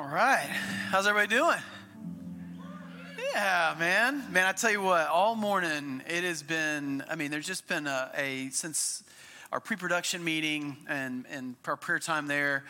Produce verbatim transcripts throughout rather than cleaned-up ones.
All right. How's everybody doing? Yeah, man. Man, I tell you what, all morning it has been, I mean, there's just been a, a since our pre-production meeting and, and our prayer time there,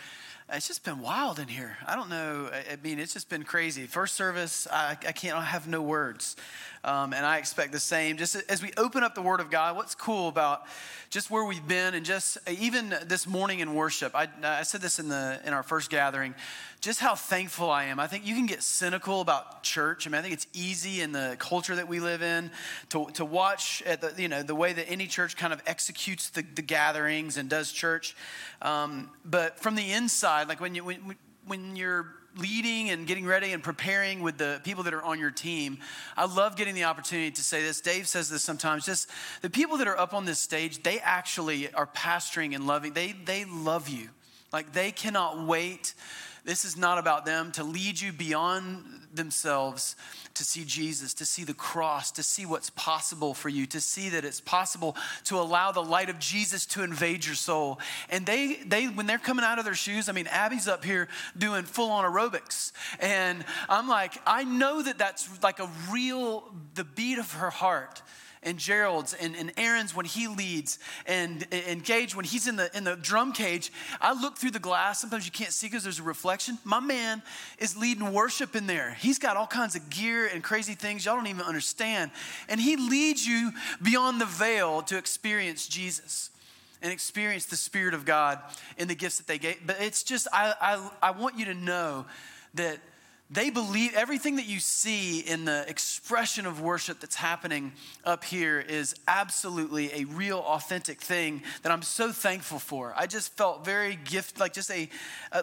it's just been wild in here. I don't know. I mean, it's just been crazy. First service, I, I can't, I have no words. Um, and I expect the same. Just as we open up the Word of God, what's cool about just where we've been and just even this morning in worship, I, I said this in the in our first gathering, just how thankful I am. I think you can get cynical about church. I mean, I think it's easy in the culture that we live in to, to watch at the, you know, the way that any church kind of executes the, the gatherings and does church. Um, but from the inside, like when you when, when you're leading and getting ready and preparing with the people that are on your team. I love getting the opportunity to say this. Dave says this sometimes, just the people that are up on this stage, they actually are pastoring and loving. They they love you. Like they cannot wait. This is not about them, to lead you beyond themselves, to see Jesus, to see the cross, to see what's possible for you, to see that it's possible to allow the light of Jesus to invade your soul. And they, they when they're coming out of their shoes, I mean, Abby's up here doing full-on aerobics. And I'm like, I know that that's like a real, the beat of her heart. And Gerald's and, and Aaron's when he leads, and, and Gage when he's in the in the drum cage. I look through the glass. Sometimes you can't see because there's a reflection. My man is leading worship in there. He's got all kinds of gear and crazy things y'all don't even understand. And he leads you beyond the veil to experience Jesus and experience the Spirit of God in the gifts that they gave. But it's just, I I, I want you to know that they believe everything that you see in the expression of worship that's happening up here is absolutely a real, authentic thing that I'm so thankful for. I just felt very gift, like just a,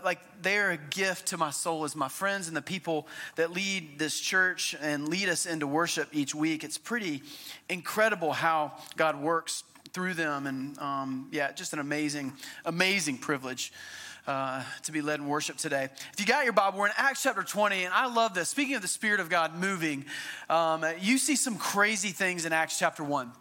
like they're a gift to my soul as my friends and the people that lead this church and lead us into worship each week. It's pretty incredible how God works through them. And um, yeah, just an amazing, amazing privilege. Uh, to be led in worship today. If you got your Bible, we're in Acts chapter twenty, and I love this. Speaking of the Spirit of God moving, um, you see some crazy things in Acts chapter one.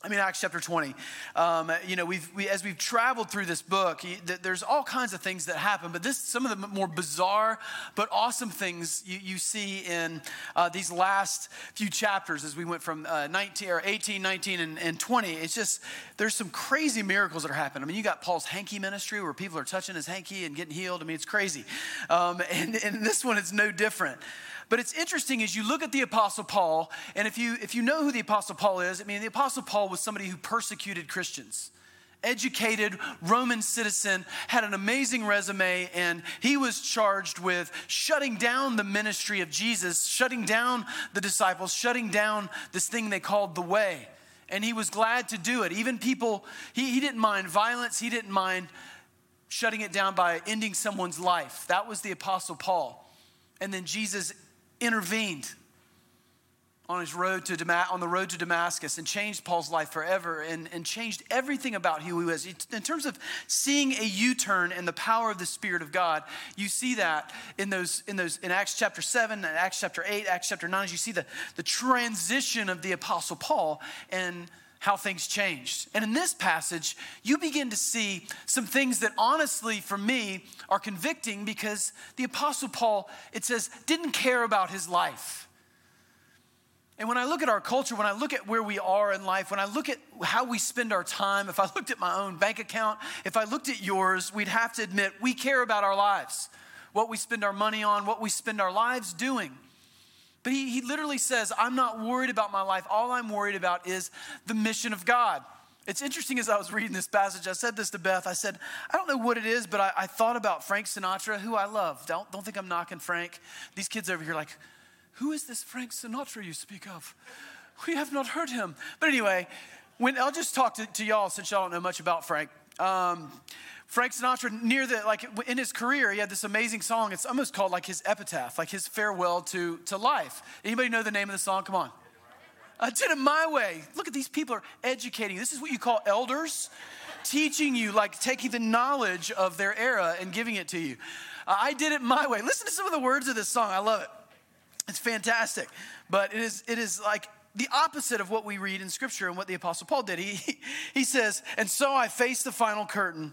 I mean, Acts chapter twenty. Um, you know, we've we, as we've traveled through this book, there's all kinds of things that happen. But this, some of the more bizarre but awesome things you, you see in uh, these last few chapters as we went from uh, nineteen or eighteen, nineteen, and, and twenty. It's just there's some crazy miracles that are happening. I mean, you got Paul's hanky ministry where people are touching his hanky and getting healed. I mean, it's crazy. Um, and, and this one is no different. But it's interesting as you look at the Apostle Paul, and if you if you know who the Apostle Paul is, I mean, the Apostle Paul was somebody who persecuted Christians. Educated Roman citizen, had an amazing resume, and he was charged with shutting down the ministry of Jesus, shutting down the disciples, shutting down this thing they called the way. And he was glad to do it. Even people, he, he didn't mind violence, he didn't mind shutting it down by ending someone's life. That was the Apostle Paul. And then Jesus intervened on his road to Dam- on the road to Damascus and changed Paul's life forever and, and changed everything about who he was. In terms of seeing a U-turn and the power of the Spirit of God, you see that in those in those in Acts chapter seven, and Acts chapter eight, Acts chapter nine. You see the, the transition of the Apostle Paul and how things changed. And in this passage, you begin to see some things that honestly, for me, are convicting because the Apostle Paul, it says, didn't care about his life. And when I look at our culture, when I look at where we are in life, when I look at how we spend our time, if I looked at my own bank account, if I looked at yours, we'd have to admit we care about our lives, what we spend our money on, what we spend our lives doing. But he, he literally says, I'm not worried about my life. All I'm worried about is the mission of God. It's interesting as I was reading this passage, I said this to Beth. I said, I don't know what it is, but I, I thought about Frank Sinatra, who I love. Don't, don't think I'm knocking Frank. These kids over here are like, who is this Frank Sinatra you speak of? We have not heard him. But anyway, when I'll just talk to, to y'all since y'all don't know much about Frank. Um, Frank Sinatra, near the, like in his career, he had this amazing song. It's almost called like his epitaph, like his farewell to, to life. Anybody know the name of the song? Come on. I did it my way. Look at these people are educating you. This is what you call elders, teaching you, like taking the knowledge of their era and giving it to you. Uh, I did it my way. Listen to some of the words of this song. I love it. It's fantastic. But it is, it is like the opposite of what we read in Scripture and what the Apostle Paul did. He, he says, and so I faced the final curtain.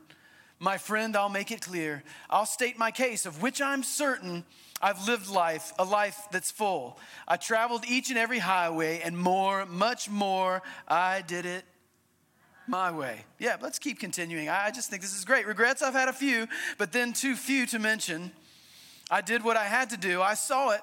My friend, I'll make it clear. I'll state my case, of which I'm certain I've lived life, a life that's full. I traveled each and every highway and more, much more. I did it my way. Yeah, let's keep continuing. I just think this is great. Regrets, I've had a few, but then too few to mention. I did what I had to do. I saw it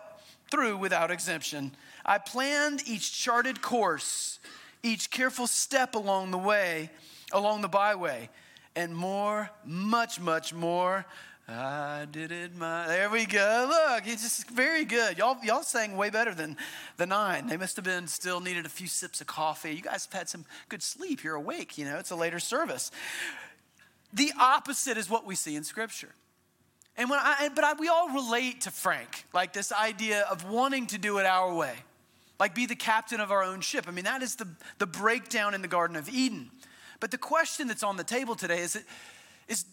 through without exemption. I planned each charted course, each careful step along the way, along the byway, and more, much, much more. I did it my, there we go. Look, it's just very good. Y'all y'all sang way better than the nine. They must have been still needed a few sips of coffee. You guys have had some good sleep. You're awake, you know, it's a later service. The opposite is what we see in Scripture. And when I, but I, we all relate to Frank, like this idea of wanting to do it our way, like be the captain of our own ship. I mean, that is the, the breakdown in the Garden of Eden. But the question that's on the table today is, it, is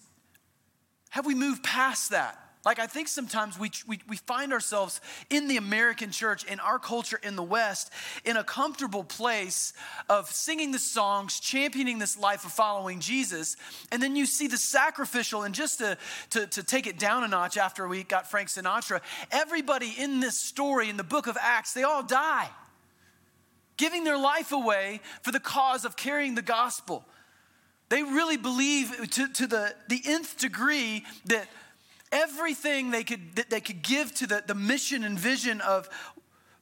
have we moved past that? Like, I think sometimes we, we we find ourselves in the American church, in our culture, in the West, in a comfortable place of singing the songs, championing this life of following Jesus. And then you see the sacrificial, and just to, to, to take it down a notch after we got Frank Sinatra, everybody in this story in the book of Acts, they all die, giving their life away for the cause of carrying the gospel. They really believe to, to the, the nth degree that everything they could that they could give to the, the mission and vision of,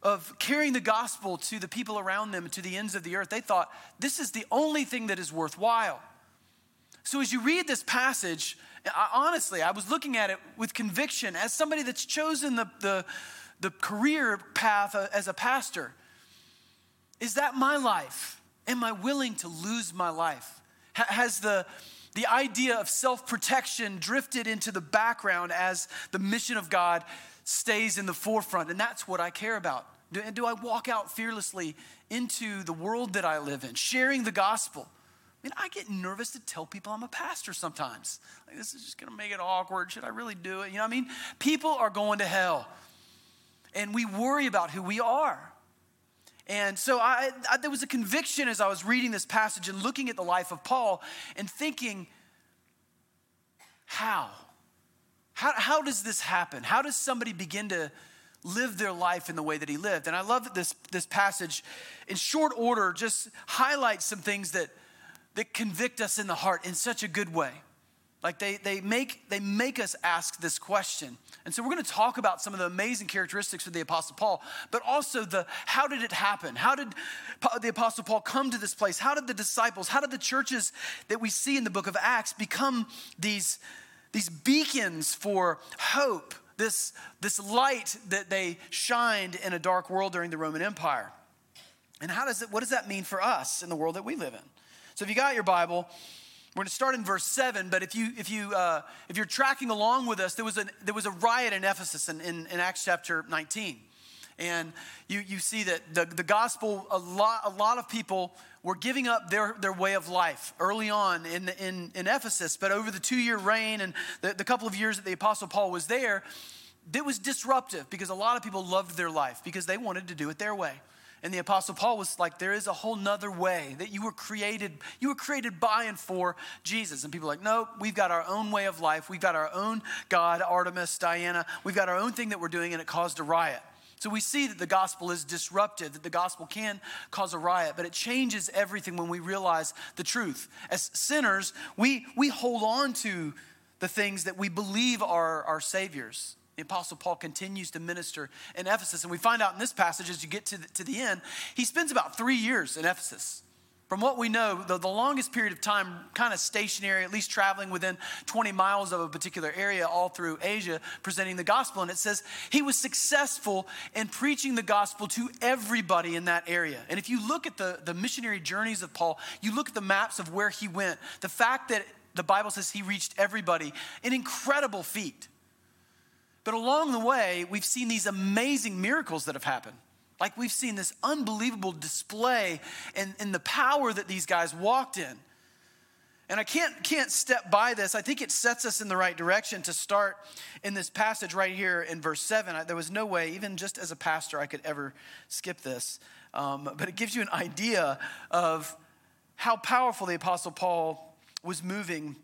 of carrying the gospel to the people around them, to the ends of the earth. They thought, this is the only thing that is worthwhile. So as you read this passage, I, honestly, I was looking at it with conviction as somebody that's chosen the, the, the career path as a pastor. Is that my life? Am I willing to lose my life? Ha- has the... The idea of self-protection drifted into the background as the mission of God stays in the forefront? And that's what I care about. Do, and do I walk out fearlessly into the world that I live in, sharing the gospel? I mean, I get nervous to tell people I'm a pastor sometimes. Like, this is just going to make it awkward. Should I really do it? You know what I mean? People are going to hell. And we worry about who we are. And so I, I, there was a conviction as I was reading this passage and looking at the life of Paul and thinking, how? How, how does this happen? How does somebody begin to live their life in the way that he lived? And I love that this, this passage, in short order, just highlights some things that, that convict us in the heart in such a good way. Like they they make they make us ask this question. And so we're going to talk about some of the amazing characteristics of the Apostle Paul, but also the how did it happen? How did the Apostle Paul come to this place? How did the disciples, how did the churches that we see in the book of Acts become these, these beacons for hope, this, this light that they shined in a dark world during the Roman Empire? And how does it, what does that mean for us in the world that we live in? So if you got your Bible, we're going to start in verse seven, but if you if you uh, if you're tracking along with us, there was a there was a riot in Ephesus in, in, in Acts chapter nineteen, and you you see that the, the gospel a lot a lot of people were giving up their, their way of life early on in the, in in Ephesus, but over the two year reign and the, the couple of years that the Apostle Paul was there, it was disruptive because a lot of people loved their life because they wanted to do it their way. And the Apostle Paul was like, there is a whole nother way that you were created. You were created by and for Jesus. And people are like, no, we've got our own way of life. We've got our own God, Artemis, Diana. We've got our own thing that we're doing, and it caused a riot. So we see that the gospel is disruptive, that the gospel can cause a riot, but it changes everything when we realize the truth. As sinners, we, we hold on to the things that we believe are our saviors. The Apostle Paul continues to minister in Ephesus. And we find out in this passage, as you get to the, to the end, he spends about three years in Ephesus. From what we know, the, the longest period of time, kind of stationary, at least traveling within twenty miles of a particular area all through Asia, presenting the gospel. And it says he was successful in preaching the gospel to everybody in that area. And if you look at the, the missionary journeys of Paul, you look at the maps of where he went, the fact that the Bible says he reached everybody, an incredible feat. But along the way, we've seen these amazing miracles that have happened. Like we've seen this unbelievable display and, and the power that these guys walked in. And I can't, can't step by this. I think it sets us in the right direction to start in this passage right here in verse seven. I, there was no way, even just as a pastor, I could ever skip this. Um, but it gives you an idea of how powerful the Apostle Paul was moving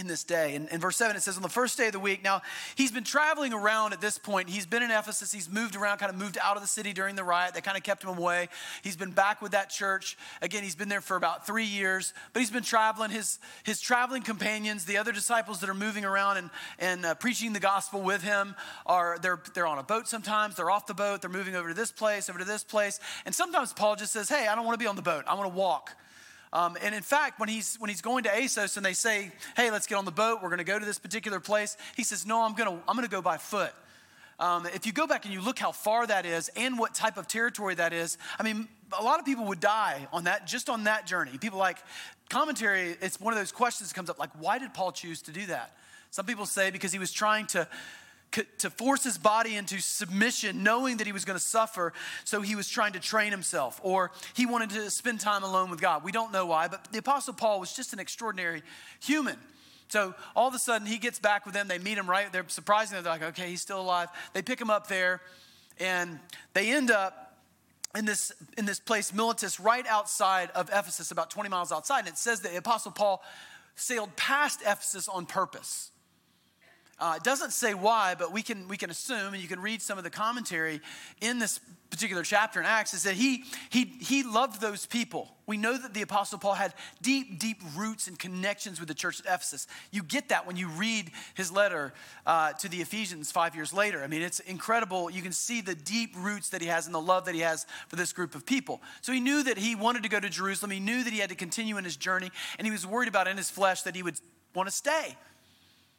in this day. And in, in verse seven, it says, on the first day of the week, now he's been traveling around at this point. He's been in Ephesus. He's moved around, kind of moved out of the city during the riot. They kind of kept him away. He's been back with that church. Again, he's been there for about three years, but he's been traveling. His, his traveling companions, the other disciples that are moving around and, and uh, preaching the gospel with him, are they're, they're on a boat sometimes. They're off the boat. They're moving over to this place, over to this place. And sometimes Paul just says, hey, I don't want to be on the boat. I want to walk. Um, and in fact, when he's when he's going to Assos and they say, hey, let's get on the boat. We're going to go to this particular place. He says, no, I'm going to I'm going to go by foot. Um, if you go back and you look how far that is and what type of territory that is, I mean, a lot of people would die on that, just on that journey. People like commentary, it's one of those questions that comes up, like, why did Paul choose to do that? Some people say because he was trying to to force his body into submission, knowing that he was going to suffer. So he was trying to train himself, or he wanted to spend time alone with God. We don't know why, but the Apostle Paul was just an extraordinary human. So all of a sudden he gets back with them. They meet him, right? They're surprising. They're like, okay, he's still alive. They pick him up there and they end up in this, in this place, Miletus, right outside of Ephesus, about twenty miles outside. And it says that the Apostle Paul sailed past Ephesus on purpose. Uh, it doesn't say why, but we can we can assume, and you can read some of the commentary in this particular chapter in Acts, is that he he he loved those people. We know that the Apostle Paul had deep, deep roots and connections with the church at Ephesus. You get that when you read his letter uh, to the Ephesians five years later. I mean, it's incredible. You can see the deep roots that he has and the love that he has for this group of people. So he knew that he wanted to go to Jerusalem. He knew that he had to continue in his journey, and he was worried about in his flesh that he would want to stay.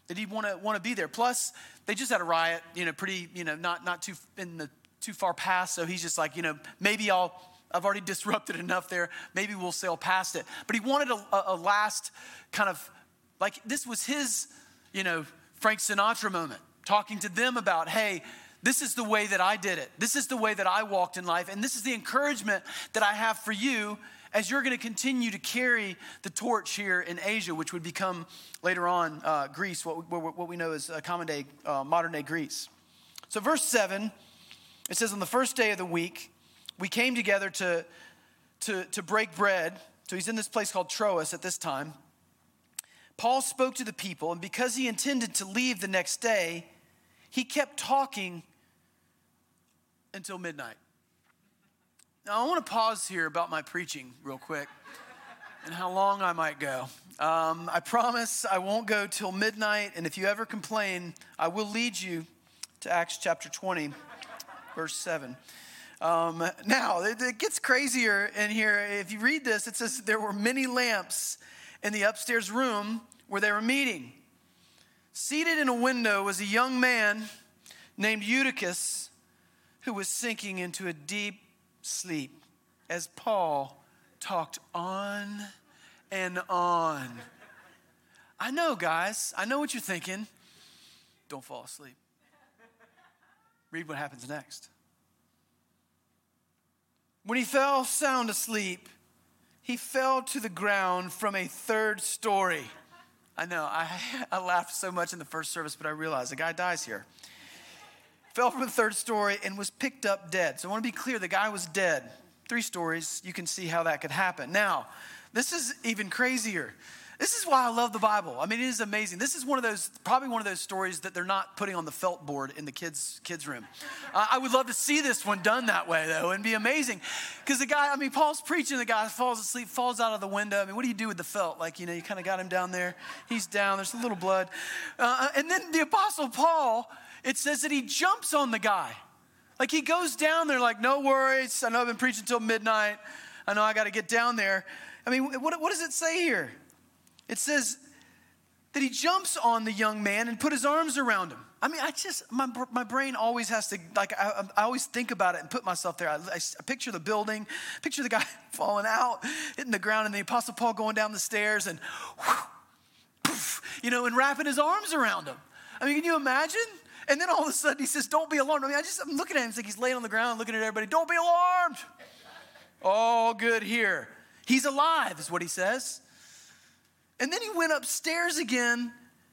That he'd want to want to be there. Plus, they just had a riot, you know, pretty, you know, not not too in the too far past. So he's just like, you know, maybe I'll I've already disrupted enough there. Maybe we'll sail past it. But he wanted a, a last kind of like this was his, you know, Frank Sinatra moment, talking to them about, hey, this is the way that I did it. This is the way that I walked in life, and this is the encouragement that I have for you as you're going to continue to carry the torch here in Asia, which would become later on uh, Greece, what, what, what we know as uh, common day, uh, modern day Greece. So verse seven, it says, on the first day of the week, we came together to, to, to break bread. So he's in this place called Troas at this time. Paul spoke to the people, and because he intended to leave the next day, he kept talking until midnight. Now, I want to pause here about my preaching real quick and how long I might go. Um, I promise I won't go till midnight. And if you ever complain, I will lead you to Acts chapter twenty, verse seven. Um, now, it, it gets crazier in here. If you read this, it says there were many lamps in the upstairs room where they were meeting. Seated in a window was a young man named Eutychus, who was sinking into a deep sleep as Paul talked on and on. I know, guys, I know what you're thinking. Don't fall asleep. Read what happens next. When he fell sound asleep, he fell to the ground from a third story. I know, I, I laughed so much in the first service, but I realized the guy dies here. Fell from the third story and was picked up dead. So I want to be clear, the guy was dead. Three stories, you can see how that could happen. Now, this is even crazier. This is why I love the Bible. I mean, it is amazing. This is one of those, probably one of those stories that they're not putting on the felt board in the kids' kids' room. Uh, I would love to see this one done that way, though. It'd be amazing. Because the guy, I mean, Paul's preaching, the guy falls asleep, falls out of the window. I mean, what do you do with the felt? Like, you know, you kind of got him down there. He's down. There's a little blood. Uh, and then the Apostle Paul, it says that he jumps on the guy. Like he goes down there like, no worries. I know I've been preaching till midnight. I know I got to get down there. I mean, what, what does it say here? It says that he jumps on the young man and put his arms around him. I mean, I just, my my brain always has to, like, I, I always think about it and put myself there. I, I, I picture the building, picture the guy falling out, hitting the ground, and the Apostle Paul going down the stairs and, whew, poof, you know, and wrapping his arms around him. I mean, can you imagine? And then all of a sudden he says, don't be alarmed. I mean, I just, I'm looking at him. It's like he's laying on the ground, looking at everybody. Don't be alarmed. All good here. He's alive is what he says. And then he went upstairs again.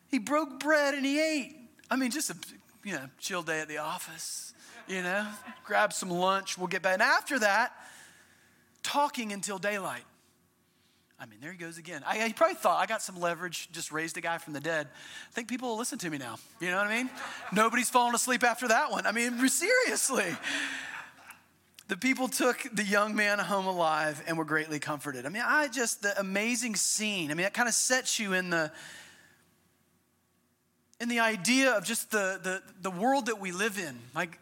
He broke bread and he ate. I mean, just a, you know, chill day at the office, you know, grab some lunch. We'll get back. And after that, talking until daylight. I mean, there he goes again. I, he probably thought, I got some leverage, just raised a guy from the dead. I think people will listen to me now. You know what I mean? Nobody's falling asleep after that one. I mean, seriously. The people took the young man home alive and were greatly comforted. I mean, I just, the amazing scene. I mean, it kind of sets you in the, in the idea of just the, the, the world that we live in. Like,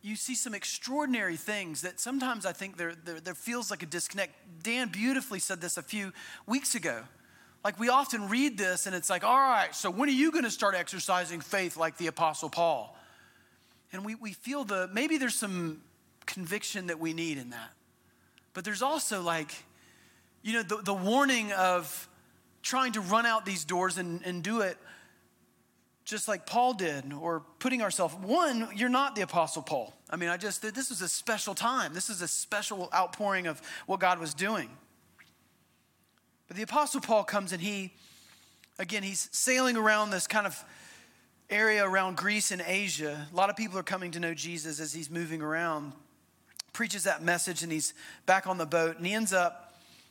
you see some extraordinary things that sometimes I think there, there, there feels like a disconnect. Dan beautifully said this a few weeks ago. Like, we often read this and it's like, all right, so when are you going to start exercising faith like the Apostle Paul? And we, we feel the, maybe there's some conviction that we need in that. But there's also like, you know, the, the warning of trying to run out these doors and, and do it just like Paul did, or putting ourselves. One, you're not the Apostle Paul. I mean, I just, this was a special time. This is a special outpouring of what God was doing. But the Apostle Paul comes and he, again, he's sailing around this kind of area around Greece and Asia. A lot of people are coming to know Jesus as he's moving around, preaches that message, and he's back on the boat, and he ends up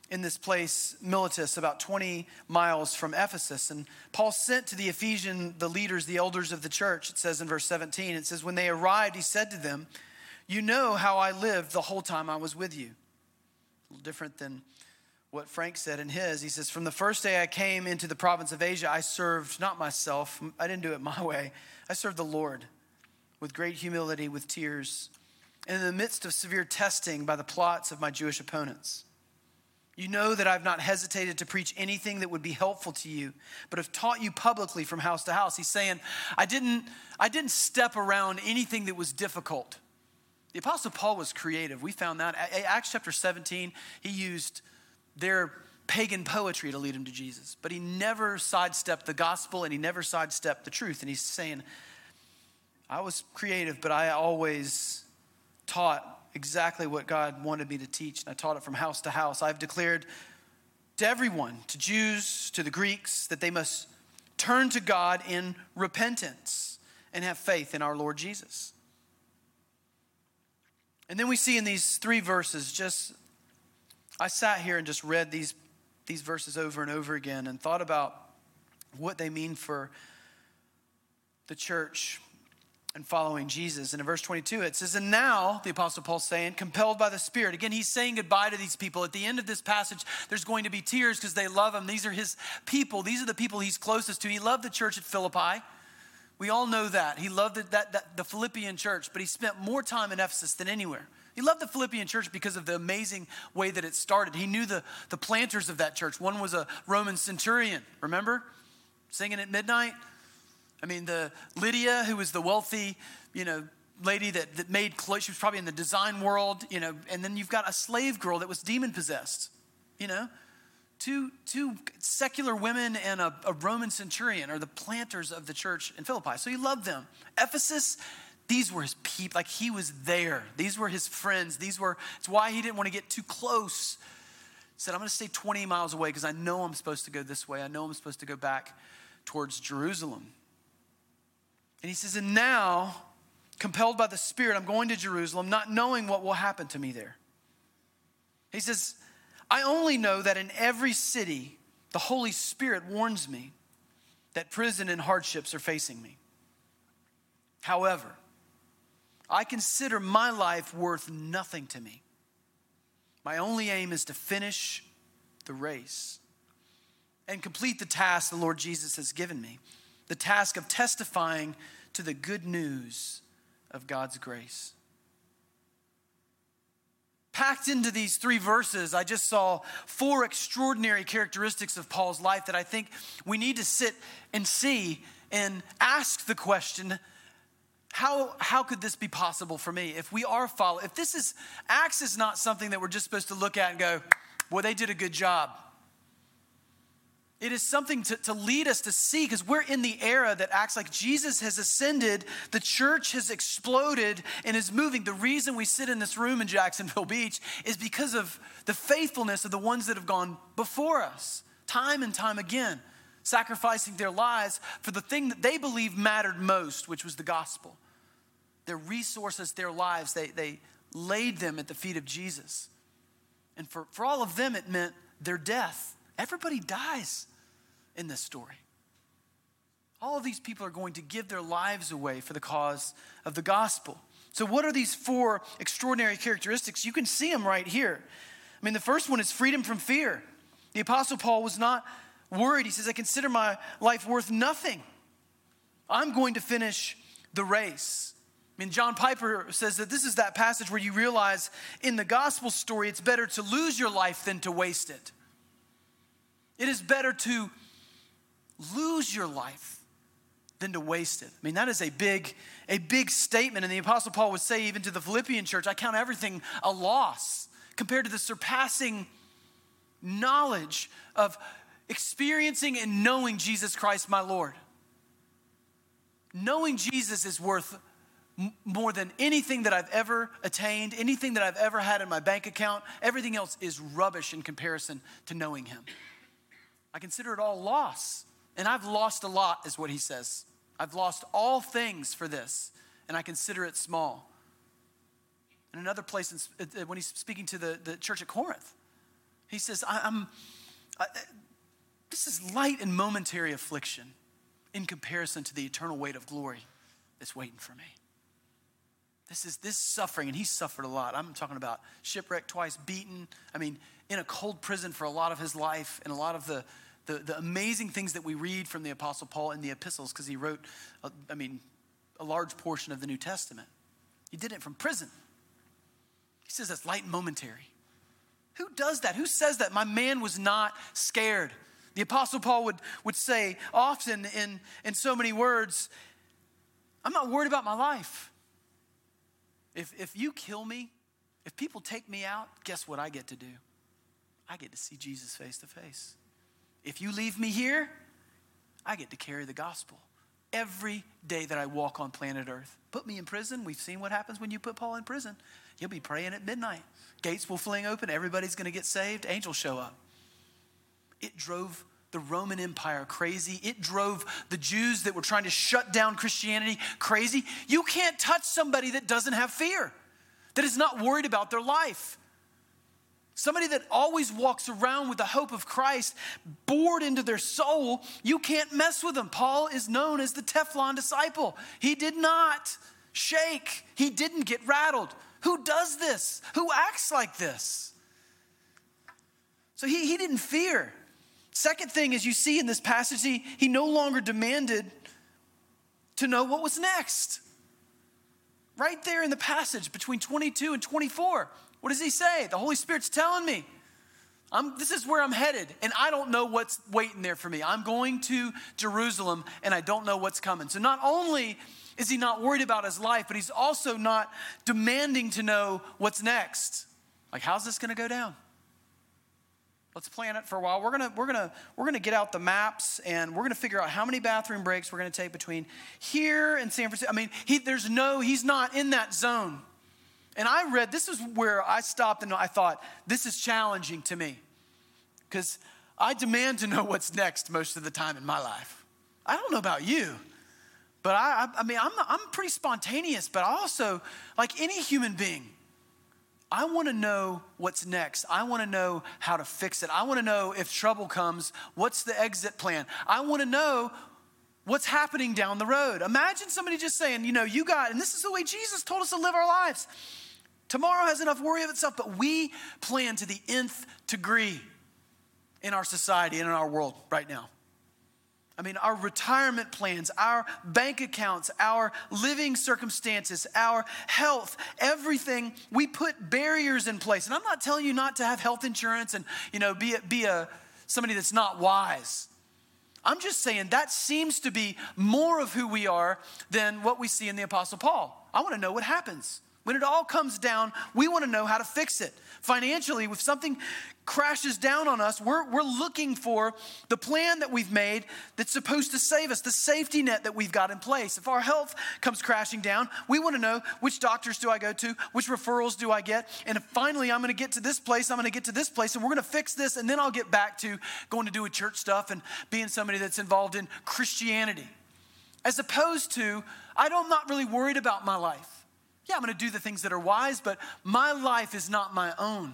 in this place, Miletus, about twenty miles from Ephesus. And Paul sent to the Ephesian, the leaders, the elders of the church, it says in verse seventeen, it says, when they arrived, he said to them, you know how I lived the whole time I was with you. A little different than what Frank said in his. He says, from the first day I came into the province of Asia, I served not myself. I didn't do it my way. I served the Lord with great humility, with tears, and in the midst of severe testing by the plots of my Jewish opponents. You know that I've not hesitated to preach anything that would be helpful to you, but have taught you publicly from house to house. He's saying, I didn't, I didn't step around anything that was difficult. The Apostle Paul was creative. We found that. Acts chapter seventeen, he used their pagan poetry to lead him to Jesus, but he never sidestepped the gospel and he never sidestepped the truth. And he's saying, I was creative, but I always taught exactly what God wanted me to teach, and I taught it from house to house. I've declared to everyone, to Jews, to the Greeks, that they must turn to God in repentance and have faith in our Lord Jesus. And then we see in these three verses, just, I sat here and just read these, these verses over and over again and thought about what they mean for the church and following Jesus. And in verse twenty-two, it says, and now, the Apostle Paul's saying, compelled by the Spirit. Again, he's saying goodbye to these people. At the end of this passage, there's going to be tears because they love him. These are his people. These are the people he's closest to. He loved the church at Philippi. We all know that. He loved that, that, that the Philippian church, but he spent more time in Ephesus than anywhere. He loved the Philippian church because of the amazing way that it started. He knew the, the planters of that church. One was a Roman centurion, remember? Singing at midnight. I mean, the Lydia, who was the wealthy, you know, lady that, that made clothes. She was probably in the design world, you know. And then you've got a slave girl that was demon possessed, you know. Two two secular women and a, a Roman centurion are the planters of the church in Philippi. So he loved them. Ephesus, these were his people. Like, he was there. These were his friends. These were. It's why he didn't want to get too close. He said, I'm going to stay twenty miles away because I know I'm supposed to go this way. I know I'm supposed to go back towards Jerusalem. And he says, and now, compelled by the Spirit, I'm going to Jerusalem, not knowing what will happen to me there. He says, I only know that in every city, the Holy Spirit warns me that prison and hardships are facing me. However, I consider my life worth nothing to me. My only aim is to finish the race and complete the task the Lord Jesus has given me. The task of testifying to the good news of God's grace. Packed into these three verses, I just saw four extraordinary characteristics of Paul's life that I think we need to sit and see and ask the question, how, how could this be possible for me? If we are following, if this is, Acts is not something that we're just supposed to look at and go, well, they did a good job. It is something to, to lead us to see, because we're in the era that acts like Jesus has ascended, the church has exploded and is moving. The reason we sit in this room in Jacksonville Beach is because of the faithfulness of the ones that have gone before us, time and time again, sacrificing their lives for the thing that they believed mattered most, which was the gospel. Their resources, their lives, they, they laid them at the feet of Jesus. And for, for all of them, it meant their death. Everybody dies in this story. All of these people are going to give their lives away for the cause of the gospel. So what are these four extraordinary characteristics? You can see them right here. I mean, the first one is freedom from fear. The Apostle Paul was not worried. He says, I consider my life worth nothing. I'm going to finish the race. I mean, John Piper says that this is that passage where you realize in the gospel story, it's better to lose your life than to waste it. It is better to lose your life than to waste it. I mean, that is a big, a big statement. And the Apostle Paul would say even to the Philippian church, I count everything a loss compared to the surpassing knowledge of experiencing and knowing Jesus Christ, my Lord. Knowing Jesus is worth m- more than anything that I've ever attained, anything that I've ever had in my bank account. Everything else is rubbish in comparison to knowing him. I consider it all loss. And I've lost a lot, is what he says. I've lost all things for this, and I consider it small. In another place, in, when he's speaking to the, the church at Corinth, he says, I, I'm, I, this is light and momentary affliction in comparison to the eternal weight of glory that's waiting for me. This is this suffering, and he suffered a lot. I'm talking about shipwrecked twice, beaten. I mean, in a cold prison for a lot of his life, and a lot of the The, the amazing things that we read from the Apostle Paul in the epistles, because he wrote, I mean, a large portion of the New Testament. He did it from prison. He says that's light and momentary. Who does that? Who says that? My man was not scared. The Apostle Paul would, would say often in, in so many words, I'm not worried about my life. If, if you kill me, if people take me out, guess what I get to do? I get to see Jesus face to face. If you leave me here, I get to carry the gospel every day that I walk on planet Earth. Put me in prison. We've seen what happens when you put Paul in prison. You'll be praying at midnight. Gates will fling open. Everybody's going to get saved. Angels show up. It drove the Roman Empire crazy. It drove the Jews that were trying to shut down Christianity crazy. You can't touch somebody that doesn't have fear, that is not worried about their life. Somebody that always walks around with the hope of Christ bored into their soul, you can't mess with them. Paul is known as the Teflon disciple. He did not shake. He didn't get rattled. Who does this? Who acts like this? So he, he didn't fear. Second thing is you see in this passage, he, he no longer demanded to know what was next. Right there in the passage between twenty-two and twenty-four. What does he say? The Holy Spirit's telling me, I'm, this is where I'm headed, and I don't know what's waiting there for me. I'm going to Jerusalem, and I don't know what's coming. So not only is he not worried about his life, but he's also not demanding to know what's next. Like, how's this going to go down? Let's plan it for a while. We're gonna we're gonna we're gonna get out the maps, and we're gonna figure out how many bathroom breaks we're gonna take between here and San Francisco. I mean, he, there's no he's not in that zone. And I read, this is where I stopped and I thought, this is challenging to me because I demand to know what's next most of the time in my life. I don't know about you, but I, I, I mean, I'm, I'm pretty spontaneous, but I also, like any human being, I want to know what's next. I want to know how to fix it. I want to know if trouble comes, what's the exit plan? I want to know what's happening down the road. Imagine somebody just saying, you know, you got, and this is the way Jesus told us to live our lives. Tomorrow has enough worry of itself, but we plan to the nth degree in our society and in our world right now. I mean, our retirement plans, our bank accounts, our living circumstances, our health, everything, we put barriers in place. And I'm not telling you not to have health insurance and, you know, be a, be a somebody that's not wise. I'm just saying that seems to be more of who we are than what we see in the Apostle Paul. I want to know what happens. When it all comes down, we want to know how to fix it. Financially, if something crashes down on us, we're, we're looking for the plan that we've made that's supposed to save us, the safety net that we've got in place. If our health comes crashing down, we want to know which doctors do I go to, which referrals do I get, and finally I'm going to get to this place, I'm going to get to this place, and we're going to fix this, and then I'll get back to going to do a church stuff and being somebody that's involved in Christianity. As opposed to, I don't, I'm not really worried about my life. Yeah, I'm going to do the things that are wise, but my life is not my own.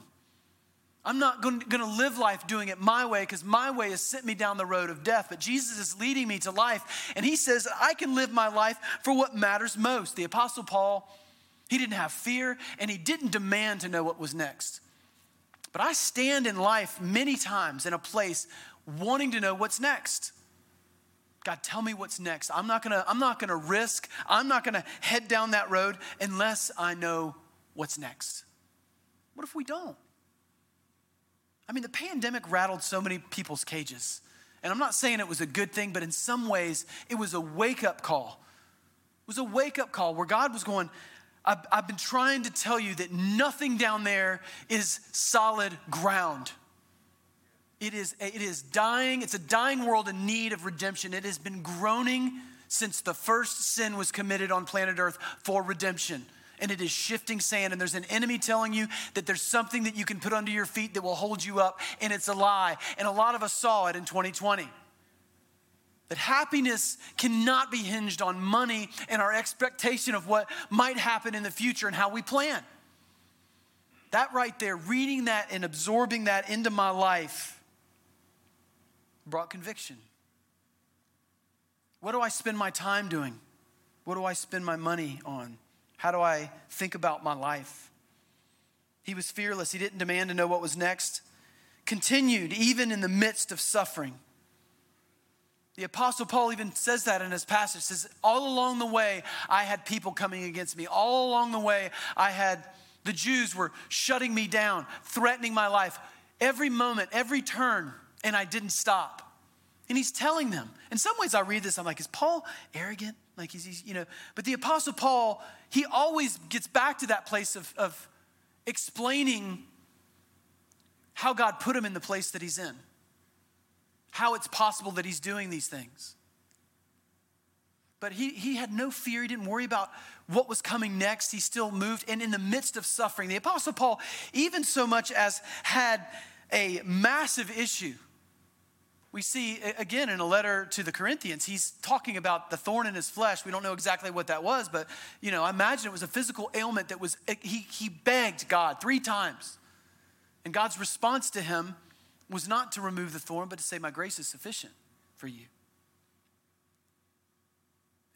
I'm not going to live life doing it my way because my way has sent me down the road of death. But Jesus is leading me to life. And he says, I can live my life for what matters most. The Apostle Paul, he didn't have fear and he didn't demand to know what was next. But I stand in life many times in a place wanting to know what's next. God, tell me what's next. I'm not going to, I'm not going to risk. I'm not going to head down that road unless I know what's next. What if we don't? I mean, the pandemic rattled so many people's cages. And I'm not saying it was a good thing, but in some ways, it was a wake-up call. It was a wake-up call where God was going, I've, I've been trying to tell you that nothing down there is solid ground. It is, it is dying. It's a dying world in need of redemption. It has been groaning since the first sin was committed on planet Earth for redemption. And it is shifting sand, and there's an enemy telling you that there's something that you can put under your feet that will hold you up, and it's a lie. And a lot of us saw it in twenty twenty. That happiness cannot be hinged on money and our expectation of what might happen in the future and how we plan. That right there, reading that and absorbing that into my life brought conviction. What do I spend my time doing? What do I spend my money on? How do I think about my life? He was fearless. He didn't demand to know what was next. Continued even in the midst of suffering. The Apostle Paul even says that in his passage. Says, all along the way, I had people coming against me. All along the way, I had the Jews were shutting me down, threatening my life. Every moment, every turn, and I didn't stop. And he's telling them. In some ways, I read this, I'm like, is Paul arrogant? Like he's, he's, you know, but the Apostle Paul, he always gets back to that place of, of explaining how God put him in the place that he's in, how it's possible that he's doing these things. But he, he had no fear. He didn't worry about what was coming next. He still moved. And in the midst of suffering, the Apostle Paul, even so much as had a massive issue. We see, again, in a letter to the Corinthians, he's talking about the thorn in his flesh. We don't know exactly what that was, but, you know, I imagine it was a physical ailment that was, he, he begged God three times. And God's response to him was not to remove the thorn, but to say, my grace is sufficient for you.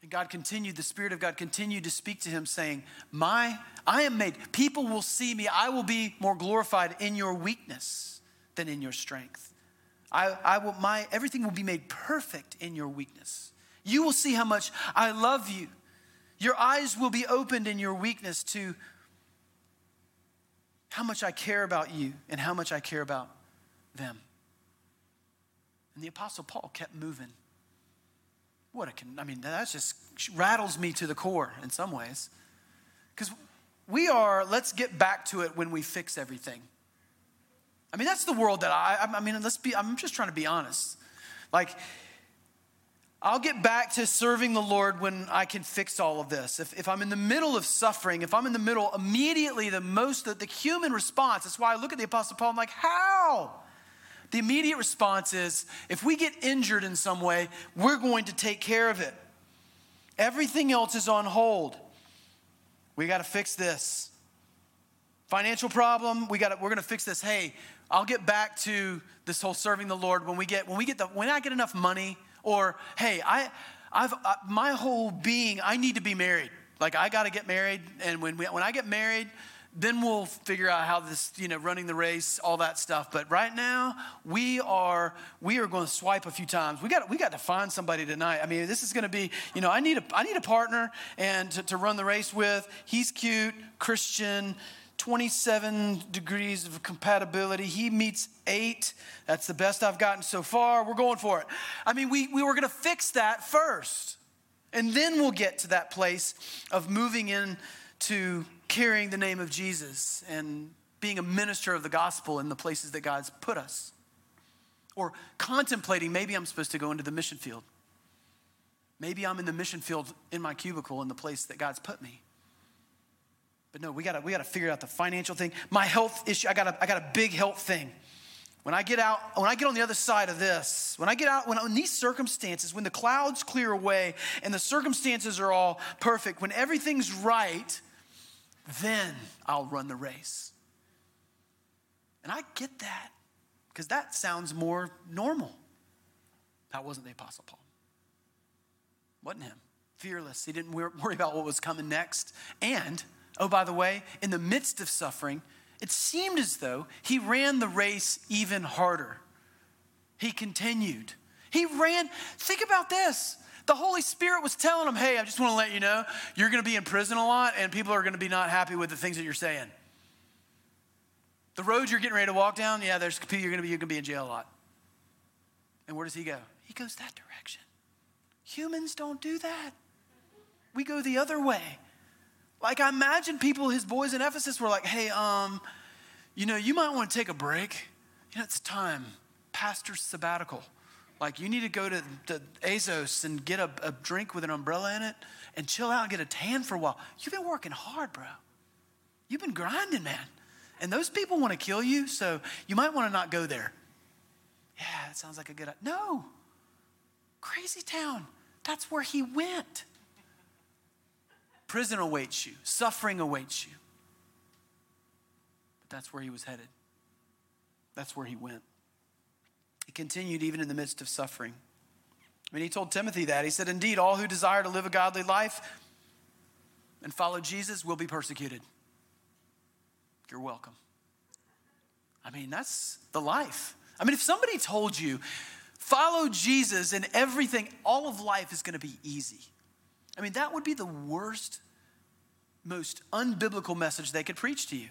And God continued, the Spirit of God continued to speak to him saying, my, I am made, people will see me. I will be more glorified in your weakness than in your strength. I, I will, my, everything will be made perfect in your weakness. You will see how much I love you. Your eyes will be opened in your weakness to how much I care about you and how much I care about them. And the Apostle Paul kept moving. What a, I mean, that just rattles me to the core in some ways. Because we are, let's get back to it when we fix everything. I mean, that's the world that I, I mean, let's be, I'm just trying to be honest. Like, I'll get back to serving the Lord when I can fix all of this. If, if I'm in the middle of suffering, if I'm in the middle, immediately the most, the, the human response, that's why I look at the Apostle Paul, I'm like, how? The immediate response is, if we get injured in some way, we're going to take care of it. Everything else is on hold. We got to fix this. Financial problem, we got we're gonna fix this. Hey, I'll get back to this whole serving the Lord when we get when we get the when I get enough money, or hey, I I've I, my whole being, I need to be married. Like I gotta get married, and when we, when I get married, then we'll figure out how this, you know, running the race, all that stuff. But right now, we are we are gonna swipe a few times. We got we got to find somebody tonight. I mean, this is gonna be, you know, I need a I need a partner and to, to run the race with. He's cute, Christian. twenty-seven degrees of compatibility. He meets eight. That's the best I've gotten so far. We're going for it. I mean, we, we were going to fix that first. And then we'll get to that place of moving in to carrying the name of Jesus and being a minister of the gospel in the places that God's put us. Or contemplating, maybe I'm supposed to go into the mission field. Maybe I'm in the mission field in my cubicle in the place that God's put me. But no, we gotta we gotta figure out the financial thing. My health issue, I got a I got a big health thing. When I get out, when I get on the other side of this, when I get out, when in these circumstances, when the clouds clear away and the circumstances are all perfect, when everything's right, then I'll run the race. And I get that, because that sounds more normal. That wasn't the Apostle Paul. Wasn't him. Fearless. He didn't worry about what was coming next. And, oh, by the way, in the midst of suffering, it seemed as though he ran the race even harder. He continued. He ran. Think about this. The Holy Spirit was telling him, hey, I just want to let you know, you're going to be in prison a lot and people are going to be not happy with the things that you're saying. The road you're getting ready to walk down, yeah, there's people you're going to be, you're going to be in jail a lot. And where does he go? He goes that direction. Humans don't do that. We go the other way. Like, I imagine people, his boys in Ephesus were like, hey, um, you know, you might want to take a break. You know, it's time. Pastor's sabbatical. Like, you need to go to, to Assos and get a, a drink with an umbrella in it and chill out and get a tan for a while. You've been working hard, bro. You've been grinding, man. And those people want to kill you, so you might want to not go there. Yeah, that sounds like a good idea. No. Crazy town. That's where he went. Prison awaits you. Suffering awaits you. But that's where he was headed. That's where he went. He continued even in the midst of suffering. I mean, he told Timothy that. He said, indeed, all who desire to live a godly life and follow Jesus will be persecuted. You're welcome. I mean, that's the life. I mean, if somebody told you, follow Jesus and everything, all of life is going to be easy. I mean, that would be the worst, most unbiblical message they could preach to you.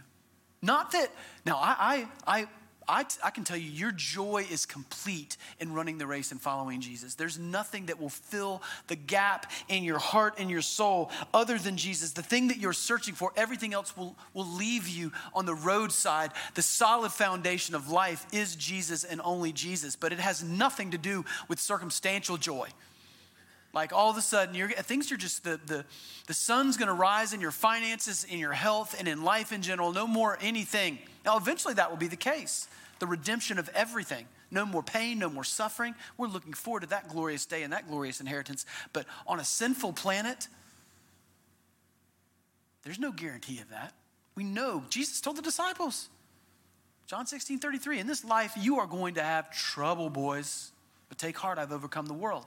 Not that, now I, I, I, I, I can tell you, your joy is complete in running the race and following Jesus. There's nothing that will fill the gap in your heart and your soul other than Jesus. The thing that you're searching for, everything else will, will leave you on the roadside. The solid foundation of life is Jesus and only Jesus, but it has nothing to do with circumstantial joy. Like, all of a sudden, you're, things are just, the, the, the sun's going to rise in your finances, in your health, and in life in general. No more anything. Now, eventually that will be the case. The redemption of everything. No more pain, no more suffering. We're looking forward to that glorious day and that glorious inheritance. But on a sinful planet, there's no guarantee of that. We know. Jesus told the disciples, John sixteen thirty-three, in this life you are going to have trouble, boys. But take heart, I've overcome the world.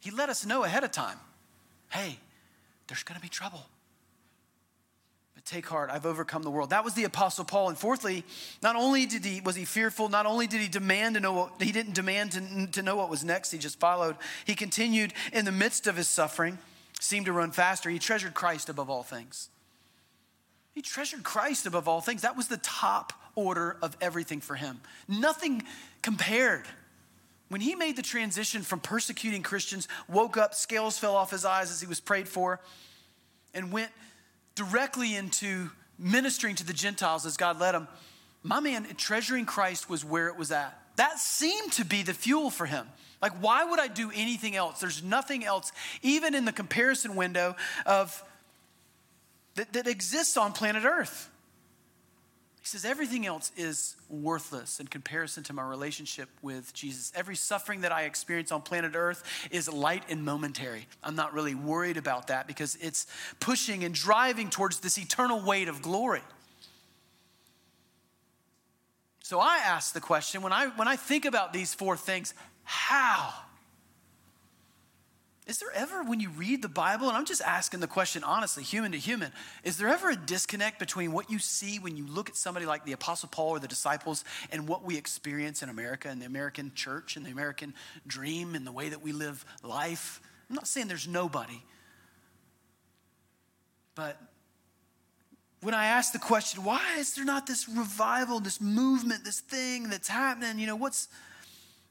He let us know ahead of time, hey, there's going to be trouble. But take heart, I've overcome the world. That was the Apostle Paul. And fourthly, not only did he was he fearful, not only did he demand to know what, he didn't demand to, to know what was next, he just followed. He continued in the midst of his suffering, seemed to run faster. He treasured Christ above all things. He treasured Christ above all things. That was the top order of everything for him. Nothing compared. When he made the transition from persecuting Christians, woke up, scales fell off his eyes as he was prayed for, and went directly into ministering to the Gentiles as God led him, my man, treasuring Christ was where it was at. That seemed to be the fuel for him. Like, why would I do anything else? There's nothing else, even in the comparison window of that, that exists on planet Earth. He says, everything else is worthless in comparison to my relationship with Jesus. Every suffering that I experience on planet Earth is light and momentary. I'm not really worried about that because it's pushing and driving towards this eternal weight of glory. So I ask the question, when I, when I think about these four things, how? Is there ever, when you read the Bible, and I'm just asking the question honestly, human to human, is there ever a disconnect between what you see when you look at somebody like the Apostle Paul or the disciples and what we experience in America and the American church and the American dream and the way that we live life? I'm not saying there's nobody. But when I ask the question, why is there not this revival, this movement, this thing that's happening? You know, what's,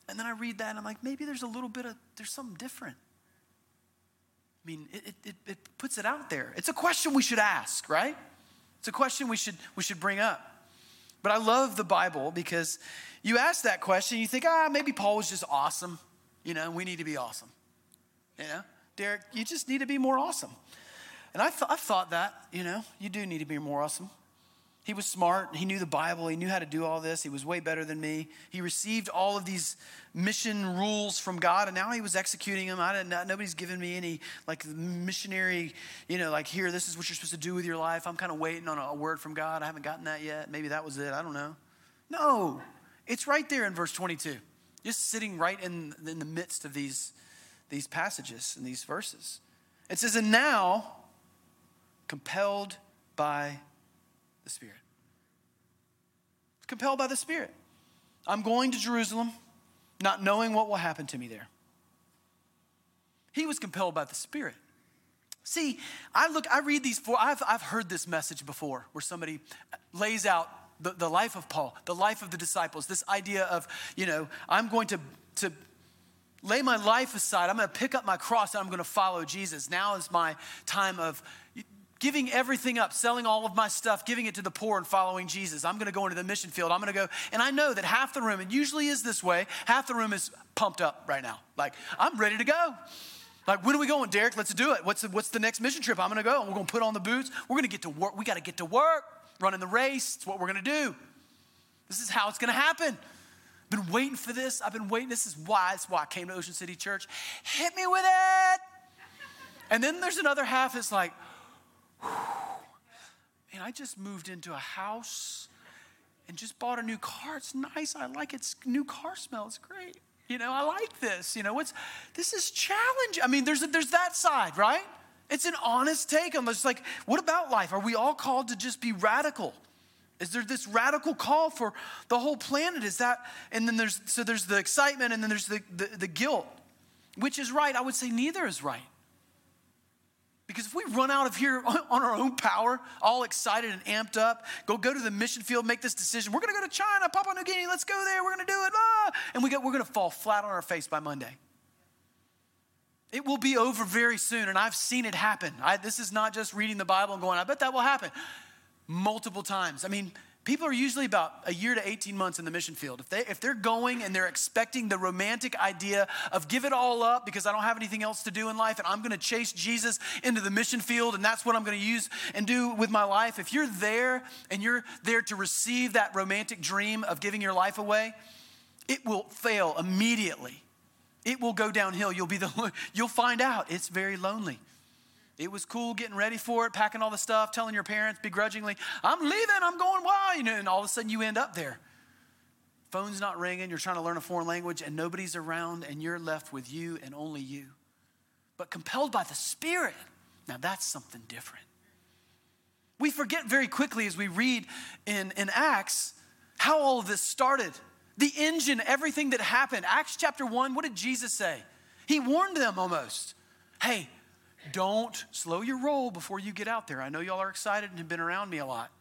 and then I read that and I'm like, maybe there's a little bit of, there's something different. I mean, it, it it puts it out there. It's a question we should ask, right? It's a question we should we should bring up. But I love the Bible because you ask that question, you think, ah, maybe Paul was just awesome. You know, we need to be awesome. You know, Derek, you just need to be more awesome. And I th- I thought that, you know, you do need to be more awesome. He was smart. He knew the Bible. He knew how to do all this. He was way better than me. He received all of these mission rules from God, and now he was executing them. I didn't. Nobody's given me any like missionary, you know, like here, this is what you're supposed to do with your life. I'm kind of waiting on a word from God. I haven't gotten that yet. Maybe that was it. I don't know. No, it's right there in verse twenty-two. Just sitting right in, in the midst of these, these passages and these verses. It says, and now, compelled by the Spirit. Compelled by the Spirit. I'm going to Jerusalem, not knowing what will happen to me there. He was compelled by the Spirit. See, I look, I read these four, I've, I've heard this message before where somebody lays out the, the life of Paul, the life of the disciples, this idea of, you know, I'm going to, to lay my life aside. I'm going to pick up my cross and I'm going to follow Jesus. Now is my time of giving everything up, selling all of my stuff, giving it to the poor and following Jesus. I'm going to go into the mission field. I'm going to go. And I know that half the room, and usually is this way, half the room is pumped up right now. Like, I'm ready to go. Like, when are we going, Derek? Let's do it. What's the, what's the next mission trip? I'm going to go. And we're going to put on the boots. We're going to get to work. We got to get to work. Running the race. It's what we're going to do. This is how it's going to happen. I've been waiting for this. I've been waiting. This is why. It's why I came to Ocean City Church. Hit me with it. And then there's another half that's like, whew, man, I just moved into a house and just bought a new car. It's nice. I like it. It's new car smell. It's great. You know, I like this. You know, what's this is challenging. I mean, there's a, there's that side, right? It's an honest take on this. Like, what about life? Are we all called to just be radical? Is there this radical call for the whole planet? Is that? And then there's so there's the excitement, and then there's the the, the guilt, which is right. I would say neither is right. Because if we run out of here on our own power, all excited and amped up, go go to the mission field, make this decision. We're going to go to China, Papua New Guinea. Let's go there. We're going to do it. Ah! And we go, we're going to fall flat on our face by Monday. It will be over very soon. And I've seen it happen. I, this is not just reading the Bible and going, I bet that will happen. Multiple times. I mean, people are usually about a year to eighteen months in the mission field. If, they, if they're going and they're expecting the romantic idea of give it all up because I don't have anything else to do in life and I'm going to chase Jesus into the mission field and that's what I'm going to use and do with my life. If you're there and you're there to receive that romantic dream of giving your life away, it will fail immediately. It will go downhill. You'll be the, you'll find out it's very lonely. It was cool getting ready for it, packing all the stuff, telling your parents begrudgingly, I'm leaving, I'm going wild, you know, and all of a sudden you end up there. Phone's not ringing, you're trying to learn a foreign language and nobody's around and you're left with you and only you. But compelled by the Spirit, now that's something different. We forget very quickly as we read in, in Acts how all of this started. The engine, everything that happened. Acts chapter one, what did Jesus say? He warned them almost. Hey, don't slow your roll before you get out there. I know y'all are excited and have been around me a lot,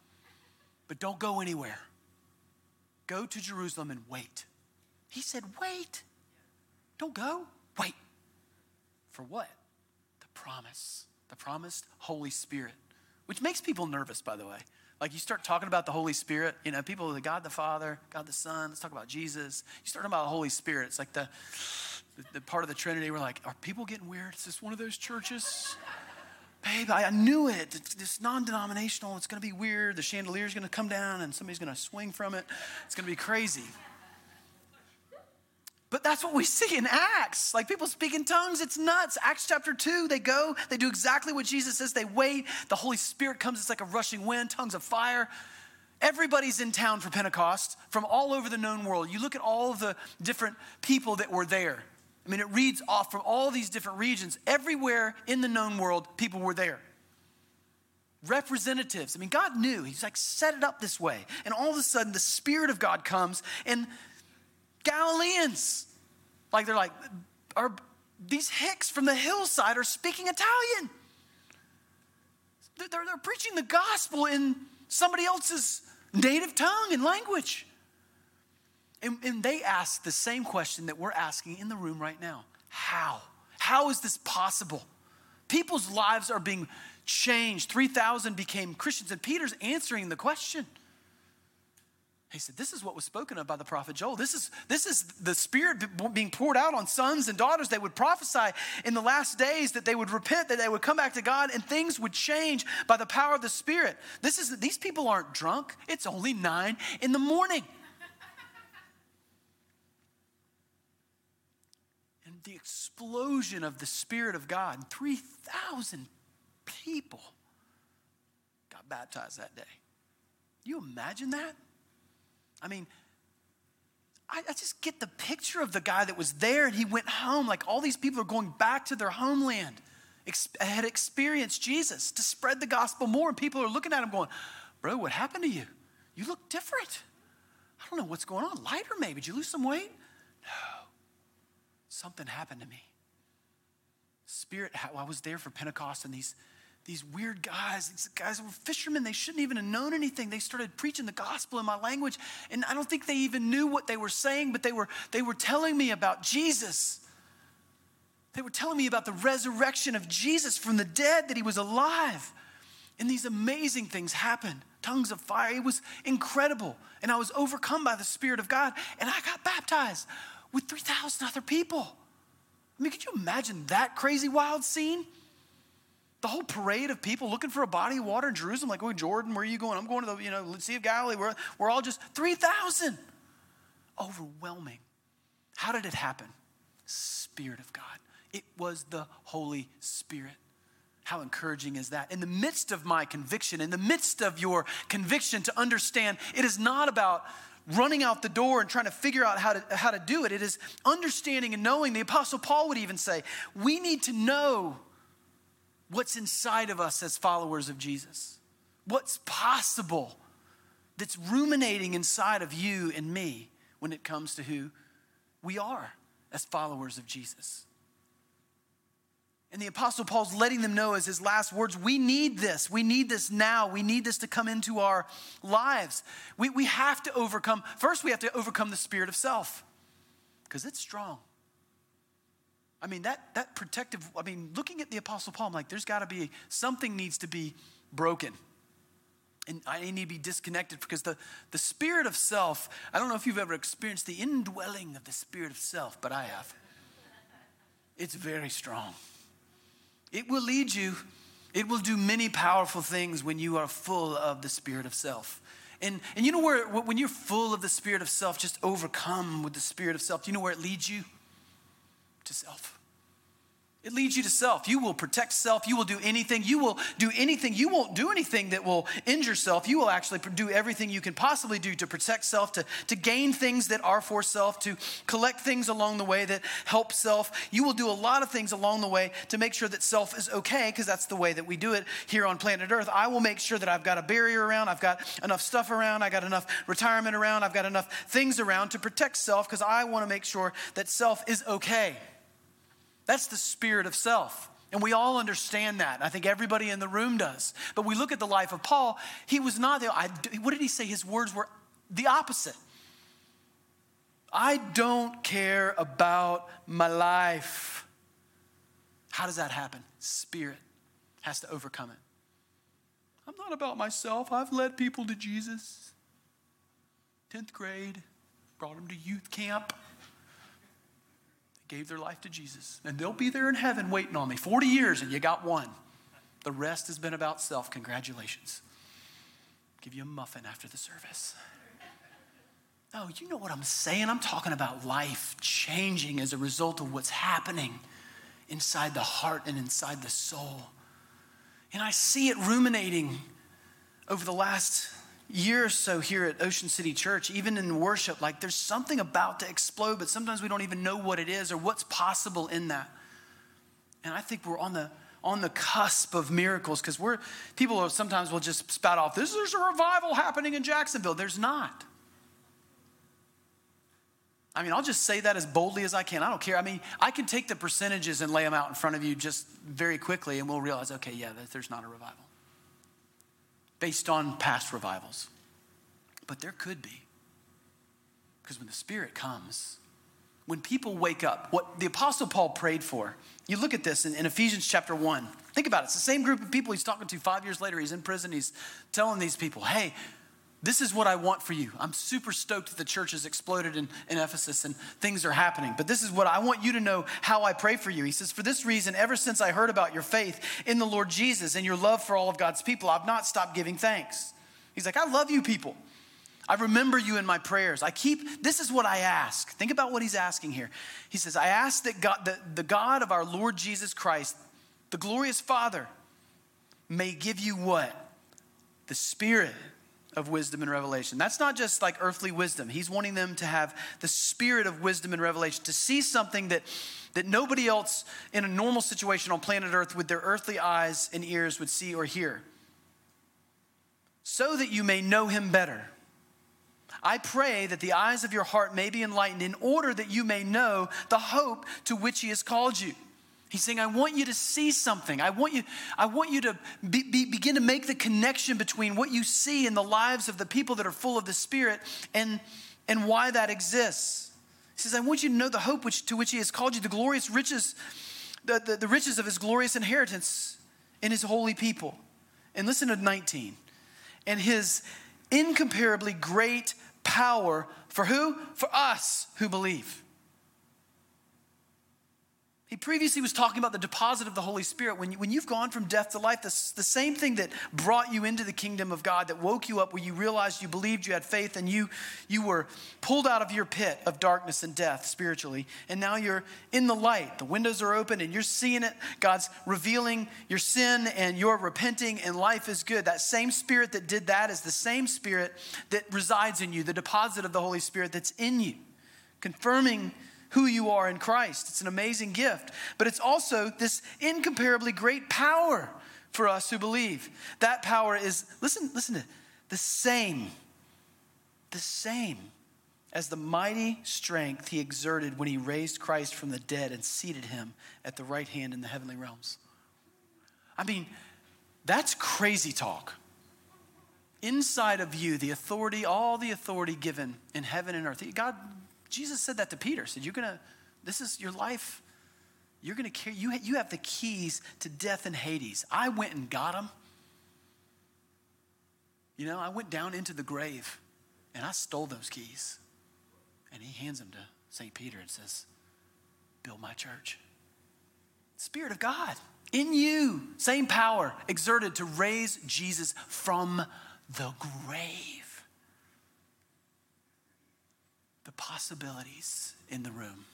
but don't go anywhere. Go to Jerusalem and wait. He said, wait. Don't go. Wait. For what? The promise. The promised Holy Spirit, which makes people nervous, by the way. Like you start talking about the Holy Spirit, you know, people, God the Father, God the Son, let's talk about Jesus. You start talking about the Holy Spirit. It's like the, the, the part of the Trinity. We're like, are people getting weird? Is this one of those churches? Babe, I, I knew it. It's, it's non-denominational. It's going to be weird. The chandelier's going to come down and somebody's going to swing from it. It's going to be crazy. But that's what we see in Acts. Like people speak in tongues, it's nuts. Acts chapter two, they go, they do exactly what Jesus says. They wait, the Holy Spirit comes. It's like a rushing wind, tongues of fire. Everybody's in town for Pentecost from all over the known world. You look at all of the different people that were there. I mean, it reads off from all these different regions. Everywhere in the known world, people were there. Representatives. I mean, God knew. He's like, set it up this way. And all of a sudden, the Spirit of God comes and Galileans, like they're like, are these hicks from the hillside are speaking Italian. They're, they're, they're preaching the gospel in somebody else's native tongue and language. And, and they ask the same question that we're asking in the room right now. How? How is this possible? People's lives are being changed. three thousand became Christians, and Peter's answering the question. He said, this is what was spoken of by the prophet Joel. This is, this is the Spirit being poured out on sons and daughters. They would prophesy in the last days that they would repent, that they would come back to God, and things would change by the power of the Spirit. This is, these people aren't drunk. It's only nine in the morning. And the explosion of the Spirit of God, three thousand people got baptized that day. You imagine that? I mean, I, I just get the picture of the guy that was there and he went home. Like all these people are going back to their homeland, ex- had experienced Jesus to spread the gospel more. And people are looking at him going, bro, what happened to you? You look different. I don't know what's going on. Lighter maybe. Did you lose some weight? No. Something happened to me. Spirit, I was there for Pentecost and these, these weird guys, these guys were fishermen. They shouldn't even have known anything. They started preaching the gospel in my language. And I don't think they even knew what they were saying, but they were, they were telling me about Jesus. They were telling me about the resurrection of Jesus from the dead, that he was alive. And these amazing things happened. Tongues of fire. It was incredible. And I was overcome by the Spirit of God. And I got baptized with three thousand other people. I mean, could you imagine that crazy wild scene? The whole parade of people looking for a body of water in Jerusalem, like, oh, Jordan, where are you going? I'm going to the, you know, Sea of Galilee. We're, we're all just three thousand. Overwhelming. How did it happen? Spirit of God. It was the Holy Spirit. How encouraging is that? In the midst of my conviction, in the midst of your conviction to understand, it is not about running out the door and trying to figure out how to, how to do it. It is understanding and knowing. The Apostle Paul would even say, we need to know what's inside of us as followers of Jesus. What's possible that's ruminating inside of you and me when it comes to who we are as followers of Jesus. And the Apostle Paul's letting them know as his last words, we need this. We need this now. We need this to come into our lives. We, we have to overcome. First, we have to overcome the spirit of self because it's strong. I mean, that that protective, I mean, looking at the Apostle Paul, I'm like, there's gotta be, something needs to be broken. And I need to be disconnected because the, the spirit of self, I don't know if you've ever experienced the indwelling of the spirit of self, but I have. It's very strong. It will lead you. It will do many powerful things when you are full of the spirit of self. And and you know where, when you're full of the spirit of self, just overcome with the spirit of self, you know where it leads you? To self. It leads you to self. You will protect self. You will do anything. You will do anything. You won't do anything that will injure self. You will actually do everything you can possibly do to protect self, to, to gain things that are for self, to collect things along the way that help self. You will do a lot of things along the way to make sure that self is okay, because that's the way that we do it here on planet Earth. I will make sure that I've got a barrier around. I've got enough stuff around. I got enough retirement around. I've got enough things around to protect self, because I want to make sure that self is okay. That's the spirit of self. And we all understand that. I think everybody in the room does. But we look at the life of Paul. He was not there. I, what did he say? His words were the opposite. I don't care about my life. How does that happen? Spirit has to overcome it. I'm not about myself. I've led people to Jesus. tenth grade, brought them to youth camp. Gave their life to Jesus, and they'll be there in heaven waiting on me. forty years and you got one. The rest has been about self. Congratulations. Give you a muffin after the service. No, you know what I'm saying. I'm talking about life changing as a result of what's happening inside the heart and inside the soul. And I see it ruminating over the last year or so here at Ocean City Church, even in worship, like there's something about to explode, but sometimes we don't even know what it is or what's possible in that. And I think we're on the on the cusp of miracles, because we're people are, sometimes will just spout off, this is a revival happening in Jacksonville. There's not. I mean, I'll just say that as boldly as I can. I don't care. I mean, I can take the percentages and lay them out in front of you just very quickly, and we'll realize, okay, yeah, there's not a revival. Based on past revivals. But there could be. Because when the Spirit comes, when people wake up, what the Apostle Paul prayed for, you look at this in, in Ephesians chapter one. Think about it. It's the same group of people he's talking to five years later. He's in prison. He's telling these people, hey, this is what I want for you. I'm super stoked that the church has exploded in, in Ephesus and things are happening. But this is what I want you to know, how I pray for you. He says, for this reason, ever since I heard about your faith in the Lord Jesus and your love for all of God's people, I've not stopped giving thanks. He's like, I love you people. I remember you in my prayers. I keep, this is what I ask. Think about what he's asking here. He says, I ask that God, the, the God of our Lord Jesus Christ, the glorious Father, may give you what? The Spirit of wisdom and revelation. That's not just like earthly wisdom. He's wanting them to have the spirit of wisdom and revelation, to see something that, that nobody else in a normal situation on planet Earth with their earthly eyes and ears would see or hear. So that you may know him better. I pray that the eyes of your heart may be enlightened in order that you may know the hope to which he has called you. He's saying, I want you to see something. I want you, I want you to be, be, begin to make the connection between what you see in the lives of the people that are full of the Spirit and, and why that exists. He says, I want you to know the hope which, to which he has called you, the glorious riches, the, the, the riches of his glorious inheritance in his holy people. And listen to nineteen. And his incomparably great power for who? For us who believe. He previously was talking about the deposit of the Holy Spirit. When, you, when you've gone from death to life, this, the same thing that brought you into the kingdom of God, that woke you up where you realized you believed, you had faith, and you, you were pulled out of your pit of darkness and death spiritually. And now you're in the light. The windows are open and you're seeing it. God's revealing your sin and you're repenting and life is good. That same Spirit that did that is the same Spirit that resides in you, the deposit of the Holy Spirit that's in you, confirming who you are in Christ. It's an amazing gift, but it's also this incomparably great power for us who believe. That power is, listen, listen to the same, the same as the mighty strength he exerted when he raised Christ from the dead and seated him at the right hand in the heavenly realms. I mean, that's crazy talk. Inside of you, the authority, all the authority given in heaven and earth. God, Jesus said that to Peter. Said, "You're gonna. This is your life. You're gonna carry. You you have the keys to death and Hades. I went and got them. You know, I went down into the grave, and I stole those keys." And he hands them to Saint Peter and says, "Build my church." Spirit of God in you, same power exerted to raise Jesus from the grave. The possibilities in the room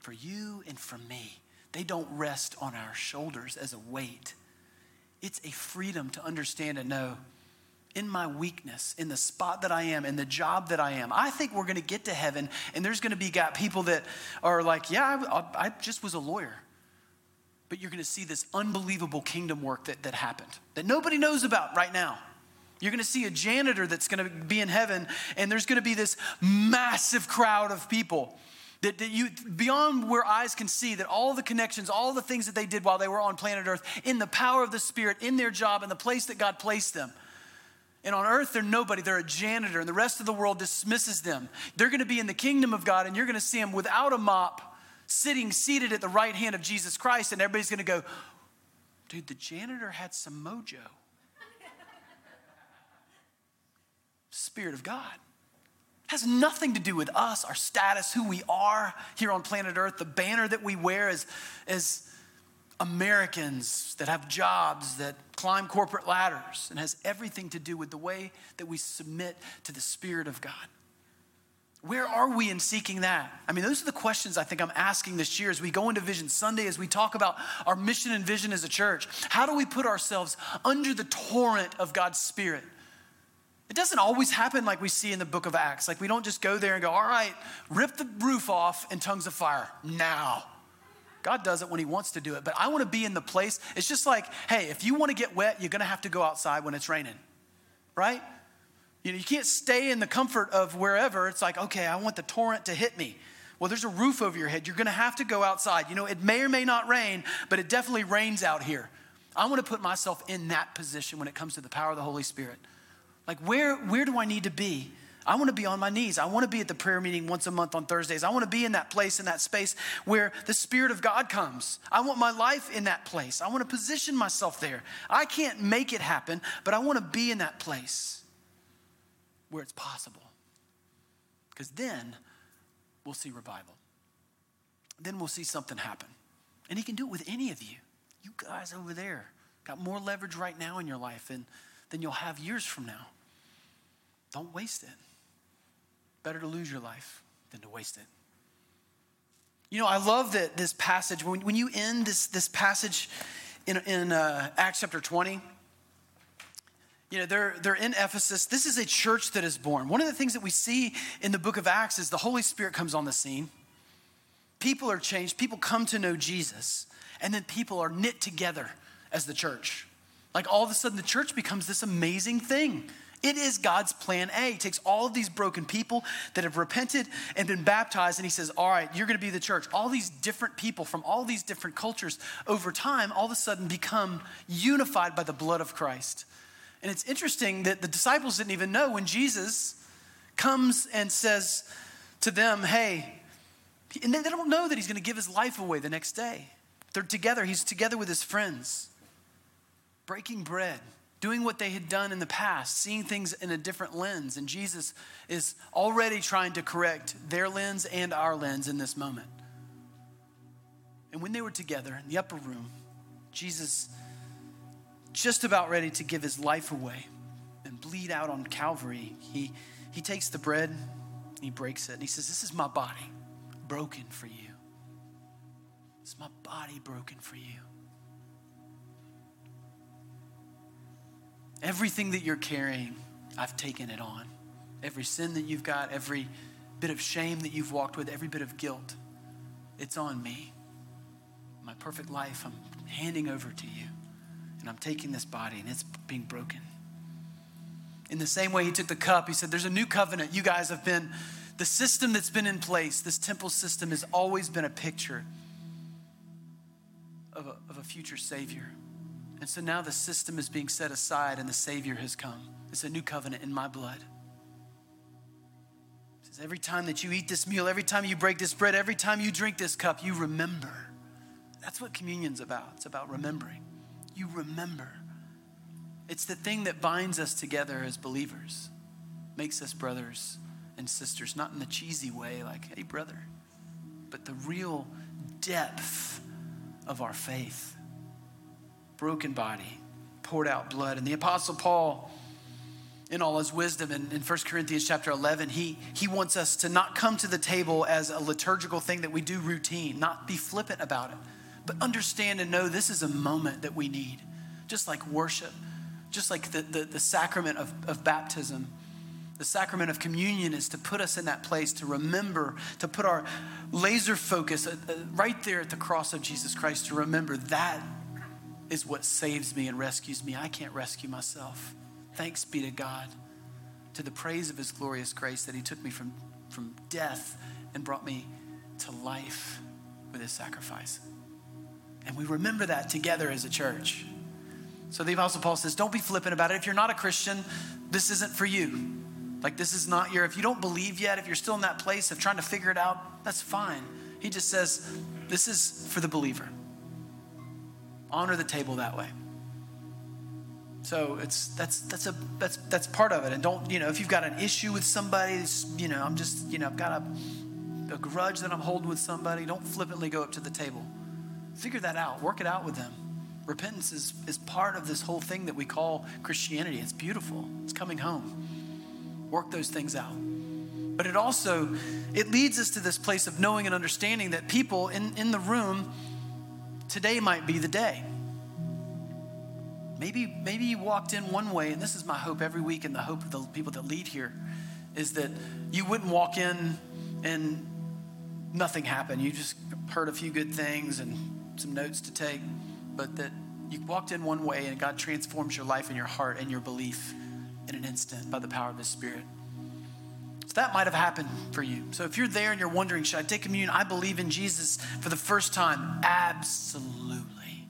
for you and for me, they don't rest on our shoulders as a weight. It's a freedom to understand and know in my weakness, in the spot that I am, in the job that I am. I think we're going to get to heaven and there's going to be got people that are like, yeah, I, I just was a lawyer. But you're going to see this unbelievable kingdom work that, that happened that nobody knows about right now. You're going to see a janitor that's going to be in heaven, and there's going to be this massive crowd of people that, that you, beyond where eyes can see, that all the connections, all the things that they did while they were on planet Earth, in the power of the Spirit, in their job, in the place that God placed them. And on earth, they're nobody. They're a janitor, and the rest of the world dismisses them. They're going to be in the kingdom of God, and you're going to see them without a mop, sitting, seated at the right hand of Jesus Christ, and everybody's going to go, dude, the janitor had some mojo. Spirit of God. It has nothing to do with us, our status, who we are here on planet Earth, the banner that we wear as, as Americans that have jobs, that climb corporate ladders, and has everything to do with the way that we submit to the Spirit of God. Where are we in seeking that? I mean, those are the questions I think I'm asking this year as we go into Vision Sunday, as we talk about our mission and vision as a church. How do we put ourselves under the torrent of God's Spirit? It doesn't always happen like we see in the book of Acts. Like we don't just go there and go, all right, rip the roof off and tongues of fire now. God does it when he wants to do it. But I want to be in the place. It's just like, hey, if you want to get wet, you're going to have to go outside when it's raining, right? You know, you can't stay in the comfort of wherever. It's like, okay, I want the torrent to hit me. Well, there's a roof over your head. You're going to have to go outside. You know, it may or may not rain, but it definitely rains out here. I want to put myself in that position when it comes to the power of the Holy Spirit. Like, where where do I need to be? I want to be on my knees. I want to be at the prayer meeting once a month on Thursdays. I want to be in that place, in that space where the Spirit of God comes. I want my life in that place. I want to position myself there. I can't make it happen, but I want to be in that place where it's possible. Because then we'll see revival. Then we'll see something happen. And he can do it with any of you. You guys over there got more leverage right now in your life than, than you'll have years from now. Don't waste it. Better to lose your life than to waste it. You know, I love that this passage, when, when you end this, this passage in, in uh, Acts chapter twenty, You know, they're they're in Ephesus. This is a church that is born. One of the things that we see in the book of Acts is the Holy Spirit comes on the scene. People are changed. People come to know Jesus. And then people are knit together as the church. Like all of a sudden the church becomes this amazing thing. It is God's plan A. He takes all of these broken people that have repented and been baptized, and he says, all right, you're going to be the church. All these different people from all these different cultures over time all of a sudden become unified by the blood of Christ. And it's interesting that the disciples didn't even know when Jesus comes and says to them, hey, and they don't know that he's going to give his life away the next day. They're together. He's together with his friends, breaking bread, doing what they had done in the past, seeing things in a different lens. And Jesus is already trying to correct their lens and our lens in this moment. And when they were together in the upper room, Jesus just about ready to give his life away and bleed out on Calvary, he, he takes the bread and he breaks it. And he says, this is my body broken for you. It's my body broken for you. Everything that you're carrying, I've taken it on. Every sin that you've got, every bit of shame that you've walked with, every bit of guilt, it's on me. My perfect life, I'm handing over to you. And I'm taking this body and it's being broken. In the same way he took the cup, he said, there's a new covenant. You guys have been, the system that's been in place, this temple system has always been a picture of a, of a future Savior. And so now the system is being set aside and the Savior has come. It's a new covenant in my blood. He says, every time that you eat this meal, every time you break this bread, every time you drink this cup, you remember. That's what communion's about. It's about remembering. You remember. It's the thing that binds us together as believers, makes us brothers and sisters, not in the cheesy way like, hey, brother, but the real depth of our faith. Broken body, poured out blood. And the Apostle Paul, in all his wisdom, in, in First Corinthians chapter eleven, he, he wants us to not come to the table as a liturgical thing that we do routine, not be flippant about it, but understand and know this is a moment that we need. Just like worship, just like the, the, the sacrament of, of baptism, the sacrament of communion is to put us in that place, to remember, to put our laser focus right there at the cross of Jesus Christ, to remember that is what saves me and rescues me. I can't rescue myself. Thanks be to God, to the praise of his glorious grace that he took me from, from death and brought me to life with his sacrifice. And we remember that together as a church. So the Apostle Paul says, don't be flippant about it. If you're not a Christian, this isn't for you. Like this is not your, if you don't believe yet, if you're still in that place of trying to figure it out, that's fine. He just says, this is for the believer. Honor the table that way. So it's, that's, that's a, that's, that's part of it. And don't, you know, if you've got an issue with somebody, you know, I'm just, you know, I've got a, a grudge that I'm holding with somebody. Don't flippantly go up to the table. Figure that out. Work it out with them. Repentance is, is part of this whole thing that we call Christianity. It's beautiful. It's coming home. Work those things out. But it also, it leads us to this place of knowing and understanding that people in, in the room, today might be the day. Maybe, maybe you walked in one way, and this is my hope every week and the hope of the people that lead here is that you wouldn't walk in and nothing happened. You just heard a few good things and some notes to take, but that you walked in one way and God transforms your life and your heart and your belief in an instant by the power of his Spirit. So that might have happened for you. So if you're there and you're wondering, should I take communion? I believe in Jesus for the first time. Absolutely.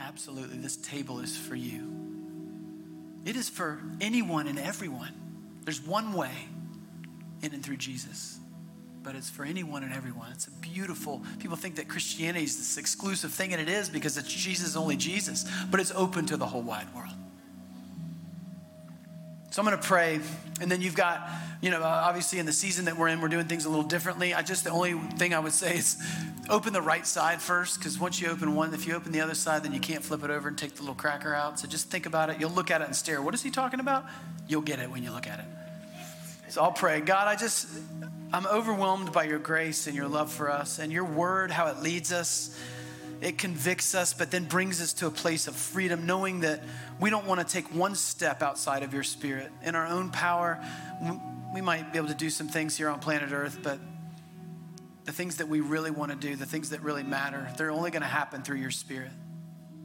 Absolutely. This table is for you. It is for anyone and everyone. There's one way in and through Jesus. But it's for anyone and everyone. It's a beautiful, people think that Christianity is this exclusive thing, and it is because it's Jesus, only Jesus, but it's open to the whole wide world. So I'm gonna pray, and then you've got, you know, obviously in the season that we're in, we're doing things a little differently. I just, the only thing I would say is open the right side first, because once you open one, if you open the other side, then you can't flip it over and take the little cracker out. So just think about it. You'll look at it and stare. What is he talking about? You'll get it when you look at it. So I'll pray. God, I just, I'm overwhelmed by your grace and your love for us and your word, how it leads us. It convicts us, but then brings us to a place of freedom, knowing that we don't want to take one step outside of your Spirit. In our own power, we might be able to do some things here on planet Earth, but the things that we really want to do, the things that really matter, they're only going to happen through your Spirit.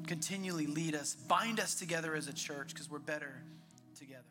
Continually lead us, bind us together as a church, because we're better together.